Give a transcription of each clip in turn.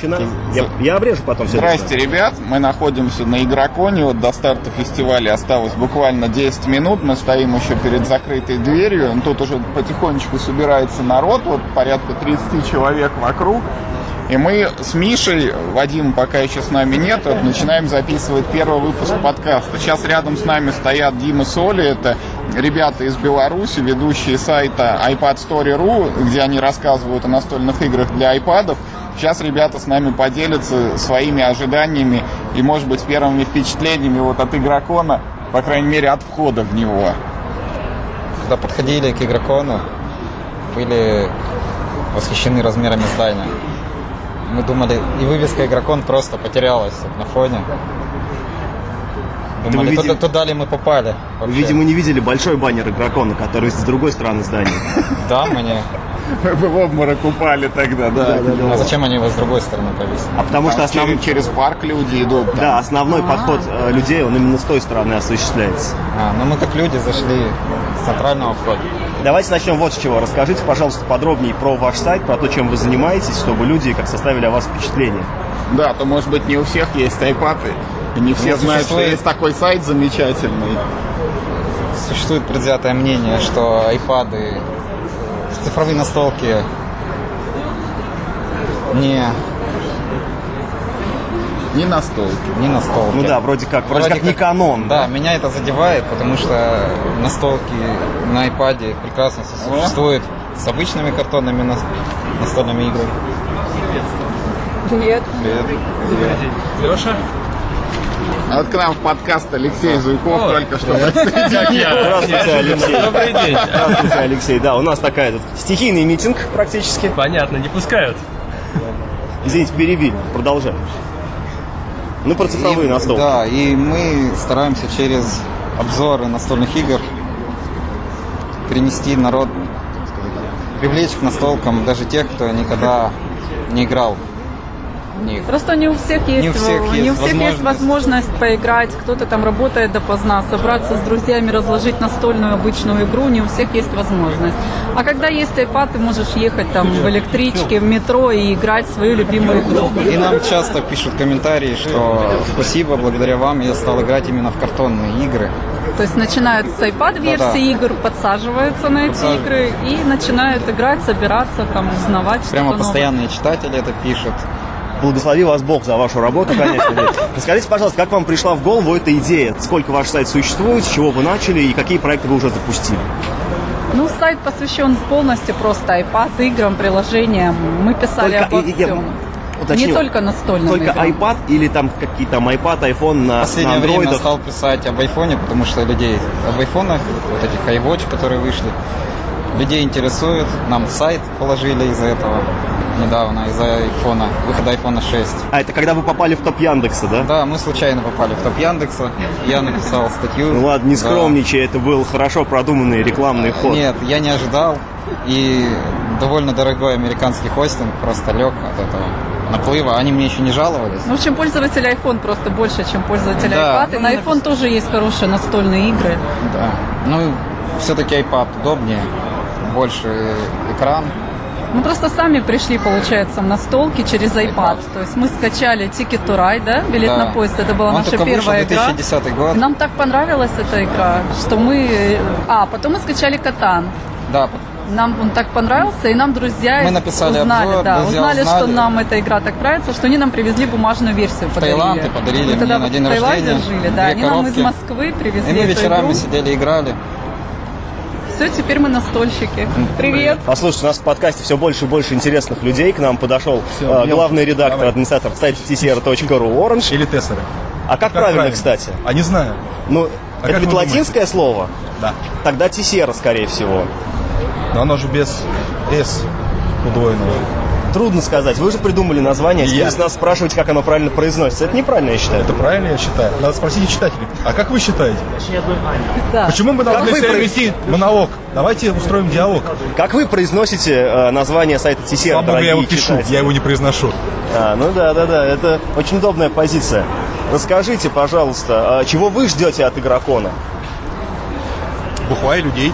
включена. Я обрежу потом все. Здрасте, ребят. Мы находимся на Игроконе. Вот до старта фестиваля осталось буквально 10 минут. Мы стоим еще перед закрытой дверью. Тут уже потихонечку собирается народ. Вот порядка 30 человек вокруг. И мы с Мишей, Вадима пока еще с нами нет, вот начинаем записывать первый выпуск подкаста. Сейчас рядом с нами стоят Дима с Олей, это ребята из Беларуси, ведущие сайта iPadStory.ru, где они рассказывают о настольных играх для iPad'ов. Сейчас ребята с нами поделятся своими ожиданиями и, может быть, первыми впечатлениями вот от Игрокона, по крайней мере, от входа в него. Когда подходили к Игрокону, были восхищены размерами здания. Мы думали, и вывеска «Игрокон» просто потерялась на фоне. Думали, туда ли мы попали вообще. Видимо, не видели большой баннер «Игрокона», который с другой стороны здания. Да, мы не... Мы в обморок упали тогда, да. А зачем они его с другой стороны повесили? А потому что через парк люди идут. Да, основной подход людей, он именно с той стороны осуществляется. Ну мы как люди зашли с центрального входа. Давайте начнем вот с чего. Расскажите, пожалуйста, подробнее про ваш сайт, про то, чем вы занимаетесь, чтобы люди как составили о вас впечатление. Да, то, может быть, не у всех есть айпаты, и не все знают, что есть такой сайт замечательный. Существует предвзятое мнение, что айпады, цифровые настолки не настолки. Ну да, вроде как не канон. Да, меня это задевает, потому что настолки на iPad прекрасно существуют с обычными картонными настольными играми. Привет. Леша? А вот к нам в подкаст Алексей Зуйков только что присоединился. Здравствуйте, Алексей. Добрый день. Здравствуйте, Алексей. Да, у нас такая тут стихийный митинг практически. Понятно, не пускают. Извините, перебили. Продолжаем. Ну, про цифровые настолки. Да, и мы стараемся через обзоры настольных игр перенести народ, привлечь к настолкам даже тех, кто никогда не играл. Просто не у всех есть возможность поиграть, кто-то там работает допоздна, собраться с друзьями, разложить настольную обычную игру, не у всех есть возможность. А когда есть iPad, ты можешь ехать там в электричке, в метро и играть в свою любимую игру. И нам часто пишут комментарии, что спасибо, благодаря вам я стал играть именно в картонные игры. То есть начинают с iPad-версии игр, подсаживаются на эти игры и начинают играть, собираться, там, узнавать. Прямо постоянные читатели это пишут. Благослови вас Бог за вашу работу, конечно. Расскажите, пожалуйста, как вам пришла в голову эта идея? Сколько ваш сайт существует, с чего вы начали и какие проекты вы уже запустили? Ну, сайт посвящен полностью просто iPad-играм, приложениям. Мы писали обо всем. Уточню, не только настольным играм. Только iPad или там какие-то iPad, iPhone на последнее на время стал писать об iPhone, потому что людей об iPhone'ах, вот этих iWatch, которые вышли, людей интересует. Нам сайт положили из-за этого. Недавно из-за айфона, выхода айфона 6. А это когда вы попали в топ Яндекса, да? Да, мы случайно попали в топ Яндекса. Я написал статью. Ну ладно, не скромничай, это был хорошо продуманный рекламный ход. Нет, я не ожидал. И довольно дорогой американский хостинг просто лег от этого наплыва. Они мне еще не жаловались. Ну, в общем, пользователь iPhone просто больше, чем пользователь iPad. И на iPhone тоже есть хорошие настольные игры. Да. Ну, все-таки iPad удобнее. Больше экран. Мы просто сами пришли, получается, на столки через iPad. То есть мы скачали Ticket to Ride, да? Билет на поезд. Это была наша первая игра. 2010 год. Нам так понравилась эта игра, что мы... потом мы скачали Catan. Да. Нам он так понравился, и нам друзья узнали, что нам эта игра так нравится, что они нам привезли бумажную версию. Подарили мне на день рождения. Мы тогда в Таиланде жили, да. Они нам из Москвы привезли эту игру. И мы вечерами сидели, играли. Все, теперь мы настольщики. Привет. Послушайте, у нас в подкасте все больше и больше интересных людей. К нам подошел главный редактор, администратор сайта tcr.ru Orange. Или Tessera. А как правильно, кстати? А не знаю. Ну, это ведь латинское слово? Да. Тогда Tessera, скорее всего. Но оно же без S удвоенного. Трудно сказать. Вы же придумали название. Если нас спрашивать, как оно правильно произносится. Это неправильно, я считаю. Это правильно, я считаю. Надо спросить читателей. А как вы считаете? Почему мы должны вести монолог? Давайте устроим диалог. Как вы произносите название сайта Tessera? Слава богу, я его пишу, я его не произношу. Ну да. Это очень удобная позиция. Расскажите, пожалуйста, чего вы ждете от Игрокона? Бухла и людей.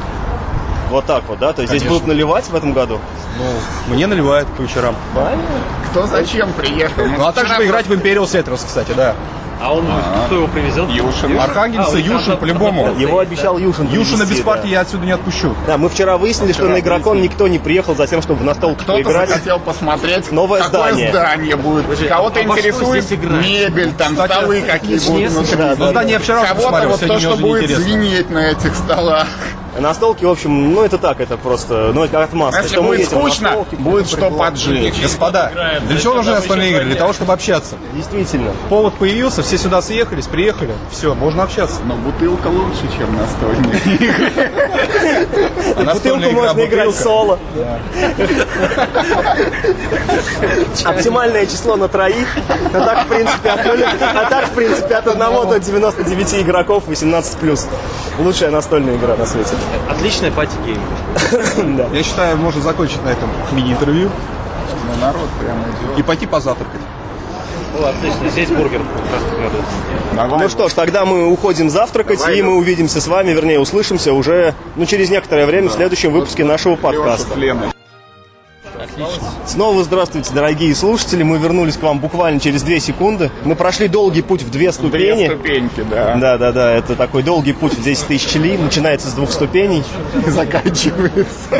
Вот так вот, да? То есть здесь будут наливать в этом году? Ну, мне наливают по вечерам. Понятно. Кто зачем приехал? Ну, а также поиграть в Imperial Settlers, кстати, да. А он, кто его привезет? Юшин. Архангельцы, Юшин, по-любому. Его обещал Юшин. Юшина без партии я отсюда не отпущу. Да, мы вчера выяснили, что на Игрокон никто не приехал за тем, чтобы в настолку поиграть. Кто-то хотел посмотреть, новое здание будет. Кого-то интересует мебель, там столы какие будут внутри. Здание вчера посмотрел, вот то, что будет звенеть на этих столах. Настолки, в общем, ну это так, это просто, ну это как отмазка. Если будет скучно, будет что поджечь. Господа, для чего нужны остальные игры? Для того, чтобы общаться. Действительно. Повод появился, все сюда съехались, приехали, все, можно общаться. Но бутылка лучше, чем настольные игры. Бутылку можно играть соло. Оптимальное число на троих. А так, в принципе, от 1 до 99 игроков 18+. Лучшая настольная игра на свете. Отличная пати-гейм. Да. Я считаю, можно закончить на этом мини-интервью. Ну, народ прямо идет. И пойти позавтракать. Было отлично. Здесь бургер. Ну что ж, тогда мы уходим завтракать, и мы увидимся с вами, вернее, услышимся уже, ну, через некоторое время, да, в следующем выпуске нашего подкаста. Снова здравствуйте, дорогие слушатели. Мы вернулись к вам буквально через 2 секунды. Мы прошли долгий путь в 2 ступени. 2 ступеньки, да. Да-да-да, это такой долгий путь в 10 тысяч ли. Начинается с 2 ступеней. И заканчивается.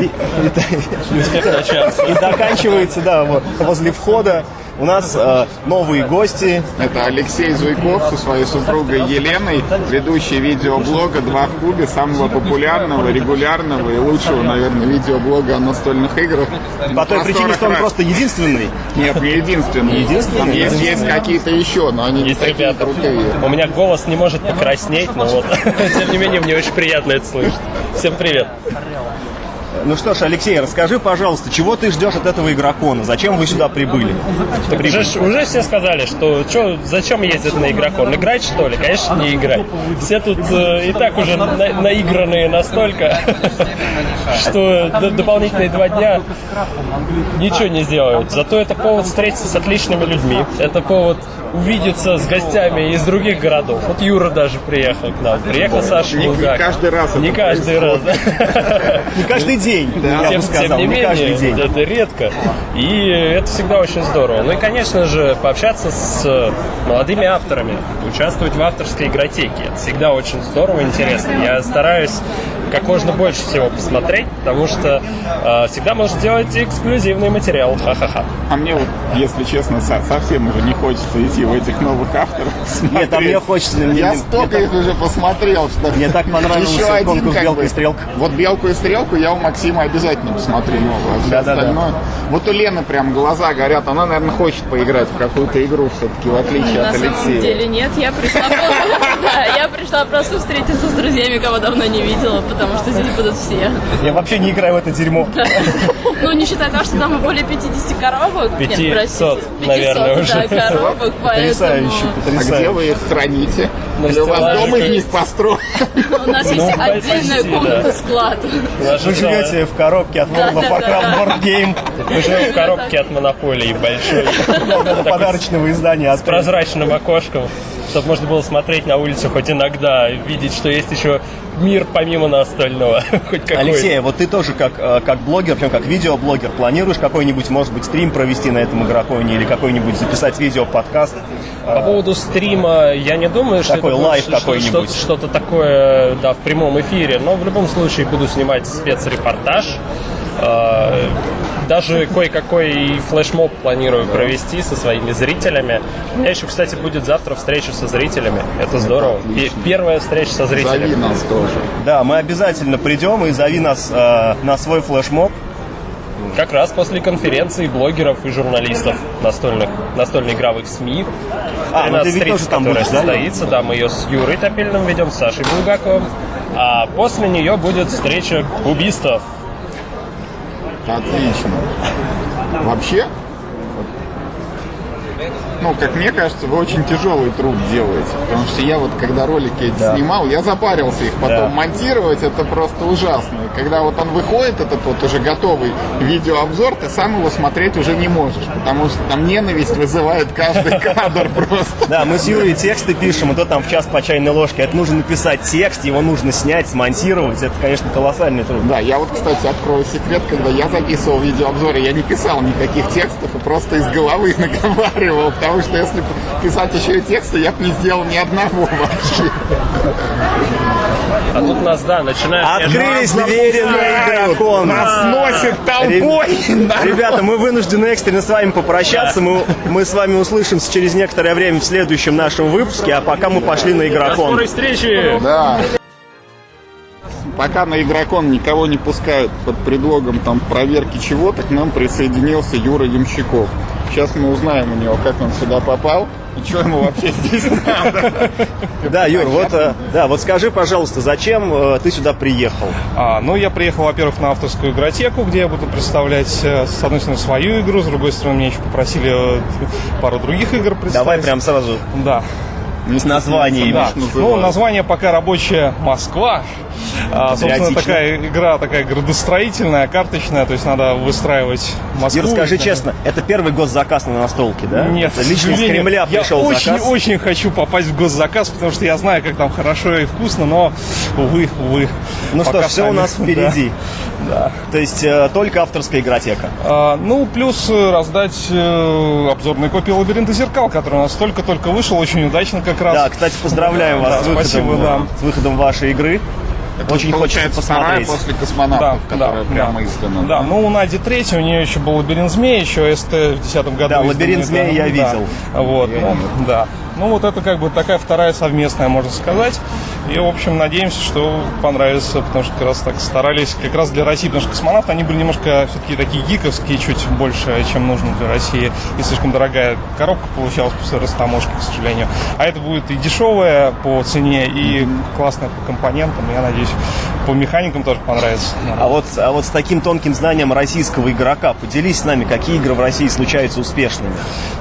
И заканчивается, да, вот, возле входа. У нас новые гости. Это Алексей Зуйков со своей супругой Еленой, ведущий видеоблога «Два в кубе», самого популярного, регулярного и лучшего, наверное, видеоблога о настольных играх. По той причине, что он просто единственный. Нет, не единственный. Единственный? Есть какие-то еще, но они не такие крутые. У меня голос не может покраснеть, но вот, тем не менее, мне очень приятно это слышать. Всем привет. Ну что ж, Алексей, расскажи, пожалуйста, чего ты ждешь от этого Игрокона? Зачем вы сюда прибыли? Уже все сказали, что зачем ездить на Игрокон? Играть, что ли? Конечно, не играть. Все тут и так уже наигранные настолько, что дополнительные 2 дня ничего не делают. Зато это повод встретиться с отличными людьми. Это повод увидеться с гостями из других городов. Вот Юра даже приехал к нам. Приехал Саша Булгак. Не каждый раз. Не каждый день. Да, тем не менее, это редко, и это всегда очень здорово. Ну и, конечно же, пообщаться с молодыми авторами, участвовать в авторской игротеке. Это всегда очень здорово и интересно. Я стараюсь как можно больше всего посмотреть, потому что всегда можно делать эксклюзивный материал. Ха-ха-ха. А мне вот, если честно, совсем уже не хочется идти в этих новых авторов. Нет, а мне хочется. Я столько их уже посмотрел, что мне так понравился конкурс «Белка и стрелка». Вот «Белку и стрелку» я у Максима обязательно посмотрю. Да. Вот у Лены прям глаза горят. Она, наверное, хочет поиграть в какую-то игру все-таки, в отличие от Алексея. На самом деле нет. Я пришла просто встретиться с друзьями, кого давно не видела, потому что здесь будут все. Я вообще не играю в это дерьмо. Ну, не считая того, что там более 50 коробок. 500, наверное, уже. Коробок, поэтому... А где вы их храните? Или у вас дом из них построен? У нас есть отдельная комната-склад. Вы живете в коробке от World of Warcraft Board Game. Мы живем в коробке от Монополии большой. Подарочного издания. С прозрачным окошком, чтобы можно было смотреть на улицу хоть иногда, видеть, что есть еще мир помимо настольного. Алексей, вот ты тоже как блогер, причем как видеоблогер, планируешь какой-нибудь, может быть, стрим провести на этом Игроконе или какой-нибудь записать видео-подкаст? По поводу стрима я не думаю, что такой лайв какой-нибудь. Что-то такое, да, в прямом эфире, но в любом случае буду снимать спецрепортаж. Даже кое-какой флешмоб планирую провести со своими зрителями. У меня еще, кстати, будет завтра встреча со зрителями. Это здорово. Первая встреча со зрителями. Зови нас тоже. Да, мы обязательно придем и зови нас на свой флешмоб. Как раз после конференции блогеров и журналистов настольно-игровых СМИ. Она встреча, которая состоится, да, мы ее с Юрой Топилиным ведем, с Сашей Булгаковым. А после нее будет встреча кубистов. Отлично. Вообще, ну, как мне кажется, вы очень тяжелый труд делаете. Потому что я вот, когда ролики эти снимал, я запарился их потом монтировать, это просто ужасно. И когда вот он выходит, этот вот уже готовый видеообзор, ты сам его смотреть уже не можешь, потому что там ненависть вызывает каждый кадр просто. Да, мы с Юрой тексты пишем, и то там в час по чайной ложке. Это нужно написать текст, его нужно снять, смонтировать. Это, конечно, колоссальный труд. Да, я вот, кстати, открою секрет, когда я записывал видеообзоры, я не писал никаких текстов, и просто из головы их наговаривал, потому что если писать еще и тексты, я бы не сделал ни одного вообще. А тут нас, да, начинают... Открылись двери на Игрокон. Нас носит толпой. Ребята, мы вынуждены экстренно с вами попрощаться. Мы с вами услышимся через некоторое время в следующем нашем выпуске. А пока мы пошли на Игрокон. До скорой встречи. Да. Пока на Игрокон никого не пускают под предлогом там проверки чего-то, к нам присоединился Юра Ямщиков. Сейчас мы узнаем у него, как он сюда попал и что ему вообще здесь надо. Да, Юр, вот скажи, пожалуйста, зачем ты сюда приехал? Ну, я приехал, во-первых, на авторскую игротеку, где я буду представлять, с одной стороны, свою игру, с другой стороны, меня еще попросили пару других игр представить. Давай прям сразу. Да. С названиями. Да. Ну, название пока рабочее — «Москва». Собственно, такая игра, такая градостроительная, карточная, то есть надо выстраивать Москву. И расскажи честно, это первый госзаказ на настолке, да? Нет, это лично из Кремля пришел заказ. Я очень-очень хочу попасть в госзаказ, потому что я знаю, как там хорошо и вкусно, но, увы. Ну что ж, все у нас впереди. Да. То есть только авторская игротека. Ну, плюс раздать обзорные копии «Лабиринта зеркал», который у нас только-только вышел, очень удачно как раз. Да, кстати, поздравляем вас с выходом вашей игры. Это очень хочется посмотреть. После «Космонавтов», которая прямо издана. Да, ну у Нади 3, у нее еще был «Лабиринт змей», еще СТ в 2010 году. Да, «Лабиринт змей» я видел. Вот, да. Ну вот это как бы такая вторая совместная, можно сказать. И, в общем, надеемся, что понравится, потому что как раз так старались как раз для России, потому что «Космонавты», они были немножко все-таки такие гиковские, чуть больше, чем нужно для России. И слишком дорогая коробка получалась после растаможки, к сожалению. А это будет и дешевая по цене, и классная по компонентам. Я надеюсь, по механикам тоже понравится. А вот с таким тонким знанием российского игрока поделись с нами, какие игры в России случаются успешными?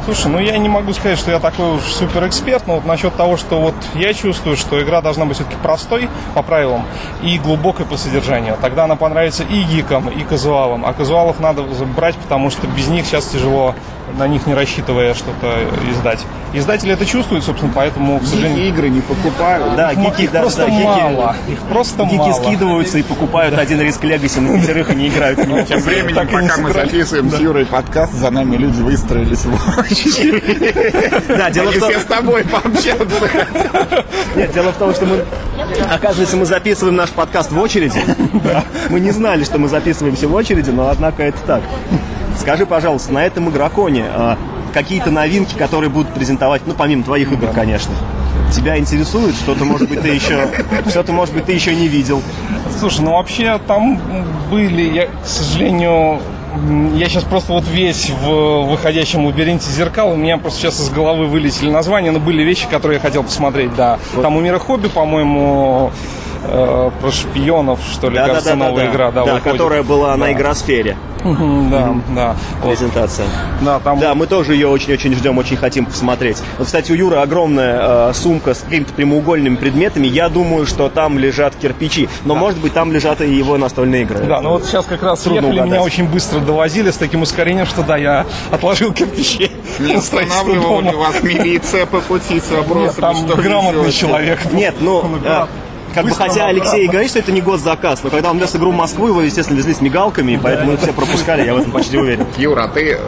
Слушай, ну я не могу сказать, что я такой уж суперэксперт, но вот насчет того, что вот я чувствую, что игра должна быть все-таки простой по правилам и глубокой по содержанию. Тогда она понравится и гикам, и казуалам. А казуалов надо брать, потому что без них сейчас тяжело, на них не рассчитывая что-то издать. Издатели это чувствуют, собственно, поэтому, к сожалению... игры не покупают. Да, гики просто мало. Их просто мало. Гики скидываются и покупают один «Риск Легаси» на пятерых и не играют в него. Тем временем, пока мы записываем с Юрой подкаст, за нами люди выстроились в очередь. Да, дело в том, что... с тобой пообщаться. Нет, дело в том, что мы... Оказывается, мы записываем наш подкаст в очереди. Мы не знали, что мы записываемся в очереди, но, однако, это так. Скажи, пожалуйста, на этом Игроконе какие-то новинки, которые будут презентовать, ну, помимо твоих игр, конечно, тебя интересует? Что-то, может быть, ты еще не видел. Слушай, ну, вообще, там были, к сожалению... Я сейчас просто вот весь в выходящем «Лабиринте зеркал», у меня просто сейчас из головы вылетели названия, но были вещи, которые я хотел посмотреть, да. Вот. Там у «Мира Хобби», по-моему, про шпионов, что ли, кажется, новая игра. Да, которая была на «Игросфере». Да, презентация. Да, мы тоже ее очень-очень ждем, очень хотим посмотреть. Вот, кстати, у Юры огромная сумка с какими-то прямоугольными предметами. Я думаю, что там лежат кирпичи. Но, может быть, там лежат и его настольные игры. Да, ну вот сейчас как раз ехали, меня очень быстро довозили с таким ускорением, что да, я отложил кирпичи. Не останавливал у вас милиция по пути с вопросом, что грамотный человек. Нет, ну... Как бы, хотя Алексей и говорит, что это не госзаказ, но когда он вез игру «Москву», его, естественно, везли с мигалками, и поэтому мы все пропускали, я в этом почти уверен. Юра, а ты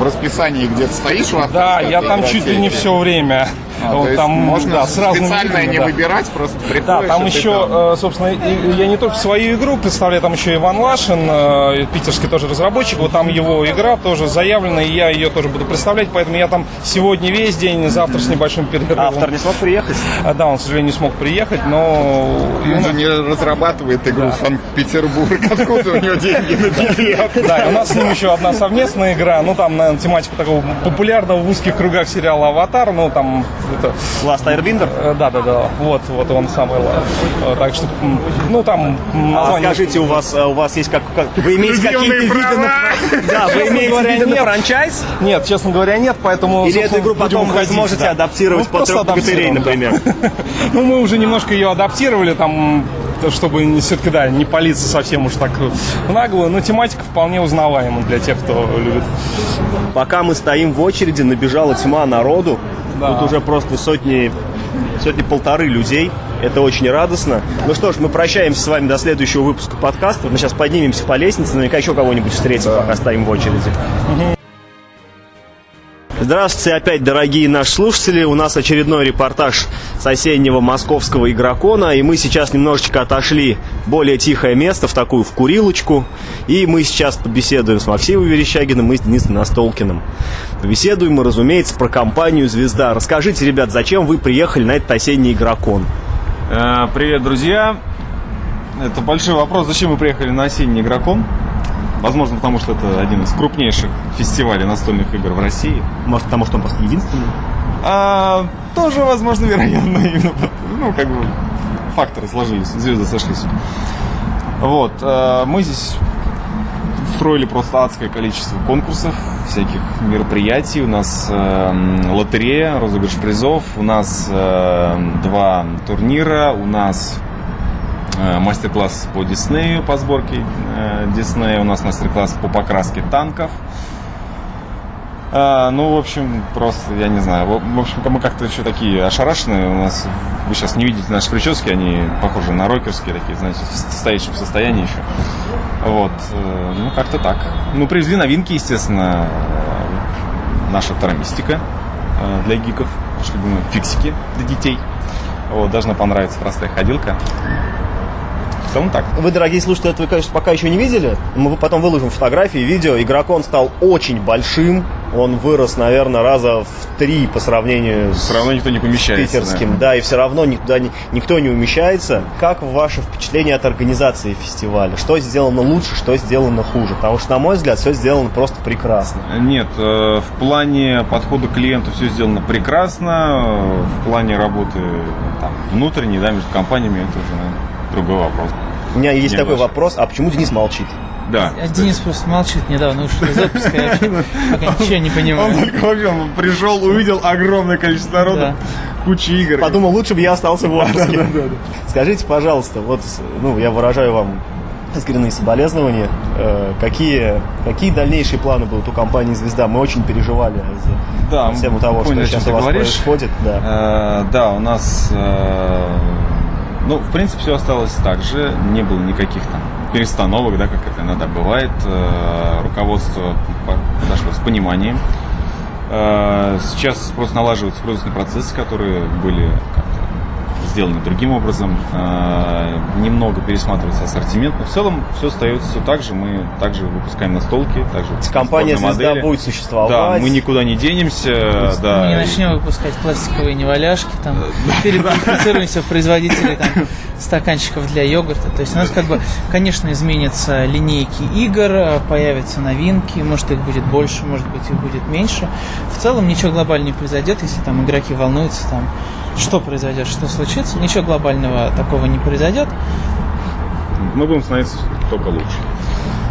в расписании где-то стоишь? Да, я там чуть ли не все время. Вот, там можно специально не выбирать, просто приходишь. Да, там еще, собственно, я не только свою игру представляю, там еще Иван Лашин, питерский тоже разработчик, вот там его игра тоже заявлена, и я ее тоже буду представлять, поэтому я там сегодня весь день, завтра с небольшим перерывом. Автор не смог приехать? Да, он, к сожалению, не смог приехать, но... Он же не разрабатывает игру в Санкт-Петербург, откуда у него деньги на билет? Да, у нас с ним еще одна совместная игра, ну там, наверное, тематика такого популярного в узких кругах сериала «Аватар», ну там... это... Last Airbender? Да. Вот он самый. Так что, ну там... Скажите, у вас есть как... Вы имеете какие-то виды на... Да, вы имеете виды на франчайз? Нет, честно говоря, нет, поэтому... Или эту игру потом вы сможете адаптировать по трех богатырей, например? Ну, мы уже немножко ее адаптировали, там... чтобы все-таки, да, не палиться совсем уж так нагло, но тематика вполне узнаваема для тех, кто любит. Пока мы стоим в очереди, набежала тьма народу, да. Тут уже просто сотни-полторы людей, это очень радостно. Ну что ж, мы прощаемся с вами до следующего выпуска подкаста, мы сейчас поднимемся по лестнице, наверняка еще кого-нибудь встретим, да. Пока стоим в очереди. Здравствуйте опять, дорогие наши слушатели. У нас очередной репортаж с осеннего московского игрокона. И мы сейчас немножечко отошли в более тихое место, в такую, в курилочку. И мы сейчас побеседуем с Максимом Верещагиным и с Денисом Настолкиным. Побеседуем мы, разумеется, про компанию «Звезда». Расскажите, ребят, зачем вы приехали на этот осенний игрокон? Привет, друзья. Это большой вопрос, зачем вы приехали на осенний игрокон? Возможно, потому что это один из крупнейших фестивалей настольных игр в России. Может, потому что он просто единственный? Тоже, возможно, вероятно. Именно, ну, как бы, факторы сложились, звезды сошлись. Вот, мы здесь устроили просто адское количество конкурсов, всяких мероприятий. У нас лотерея, розыгрыш призов, у нас 2 турнира, у нас... мастер-класс по Диснею, по сборке Диснея. У нас мастер-класс по покраске танков. Ну, в общем, просто, я не знаю. В общем, мы как-то еще такие ошарашенные. У нас, вы сейчас не видите наши прически, они похожи на рокерские такие, знаете, в стоящем состоянии еще. Вот, ну, как-то так. Ну, привезли новинки, естественно. Наша Терра Мистика для гиков, чтобы мы фиксики для детей. Вот, должна понравиться простая ходилка. Так. Вы, дорогие слушатели, этого, конечно, пока еще не видели. Мы потом выложим фотографии, видео. Игрокон стал очень большим. Он вырос, наверное, раза в 3 по сравнению с питерским. Да, и все равно никто не умещается. Как ваше впечатление от организации фестиваля? Что сделано лучше, что сделано хуже? Потому что, на мой взгляд, все сделано просто прекрасно. Нет, в плане подхода к клиенту все сделано прекрасно. В плане работы там, внутренней, да, между компаниями, это уже, наверное, другой вопрос. У меня есть такой вопрос, а почему Денис молчит? Да. Денис просто молчит недавно, ушел из отпуска, я пока ничего не понимаю. Он только вообще пришел, увидел огромное количество народа, куча игр. Подумал, лучше бы я остался в отпуске. Скажите, пожалуйста, вот, ну, я выражаю вам искренние соболезнования. Какие дальнейшие планы будут у компании «Звезда»? Мы очень переживали за всему того, что сейчас у вас происходит. Да, у нас... Ну, в принципе, все осталось так же. Не было никаких там перестановок, да, как это иногда бывает. Руководство подошло с пониманием. Сейчас просто налаживаются производственные процессы, которые были как-то сделаны другим образом. Немного пересматривается ассортимент, но в целом все остается так же. Мы также выпускаем настолки, также компания «Звезда» модели будет существовать. Да, мы никуда не денемся. Да. Мы не начнем выпускать пластиковые неваляшки, там переквалифицируемся в производителей стаканчиков для йогурта. То есть у нас, как бы, конечно, изменятся линейки игр, появятся новинки, может, их будет больше, может быть, их будет меньше. В целом ничего глобального не произойдет, если там игроки волнуются, там, что произойдет, что случится. Ничего глобального такого не произойдет. Мы будем становиться только лучше.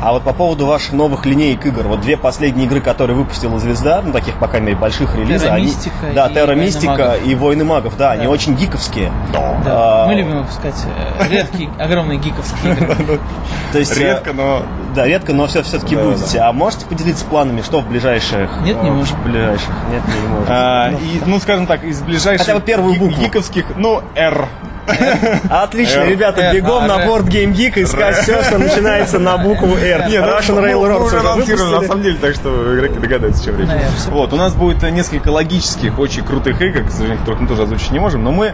А вот по поводу ваших новых линеек игр, вот 2 последние игры, которые выпустила «Звезда», ну, таких, по крайней мере, больших релизов. «Терра Мистика», да, «Терра Мистика» и «Войны магов», да, они очень гиковские. Да, мы любим выпускать редкие, огромные гиковские игры. То есть редко, но... Да, редко, но все-таки будете. А можете поделиться планами, что в ближайших? Нет, не можем. Ну, скажем так, из ближайших... Хотя бы первую букву. Гиковских, ну, «Р». Отлично, ребята, бегом на Board Game Geek и искать все, что начинается на букву R. Russian Railroad уже анонсировано, на самом деле, так что игроки догадаются, чем речь. Вот, у нас будет несколько логических, очень крутых игр, к сожалению, которых мы тоже озвучить не можем, но мы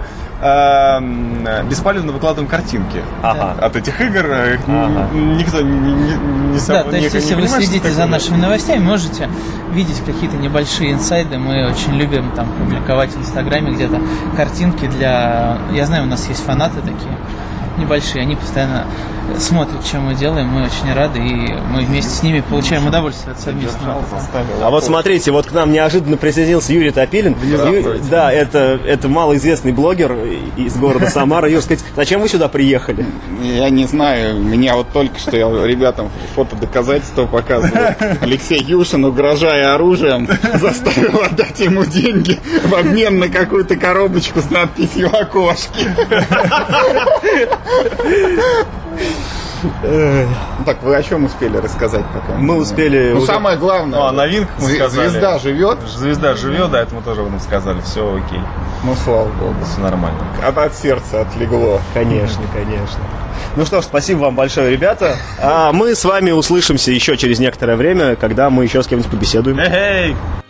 бесполезно выкладываем картинки от этих игр. Никто не сам. Да, то есть, если вы следите за нашими новостями, можете видеть какие-то небольшие инсайды. Мы очень любим там публиковать в Инстаграме где-то картинки для... Я знаю, у нас есть фанаты такие небольшие, они постоянно смотрят, что мы делаем, мы очень рады, и мы вместе с ними получаем удовольствие от совместного. А вот смотрите, вот к нам неожиданно присоединился Юрий Топилин. Да, это малоизвестный блогер из города Самара. Юр, скажите, зачем вы сюда приехали? Я не знаю, меня вот только что ребятам фотодоказательства показывали. Алексей Юшин, угрожая оружием, заставил отдать ему деньги в обмен на какую-то коробочку с надписью «Окошки». Так, вы о чем успели рассказать пока? Мы успели... Ну, самое главное... Ну, а новинка, мы сказали... Звезда живет. Звезда живет, да, это мы тоже вам сказали. Все окей. Ну, слава богу. Все нормально. От сердца отлегло. Конечно, конечно. Ну что ж, спасибо вам большое, ребята. А мы с вами услышимся еще через некоторое время, когда мы еще с кем-нибудь побеседуем. Эй-эй!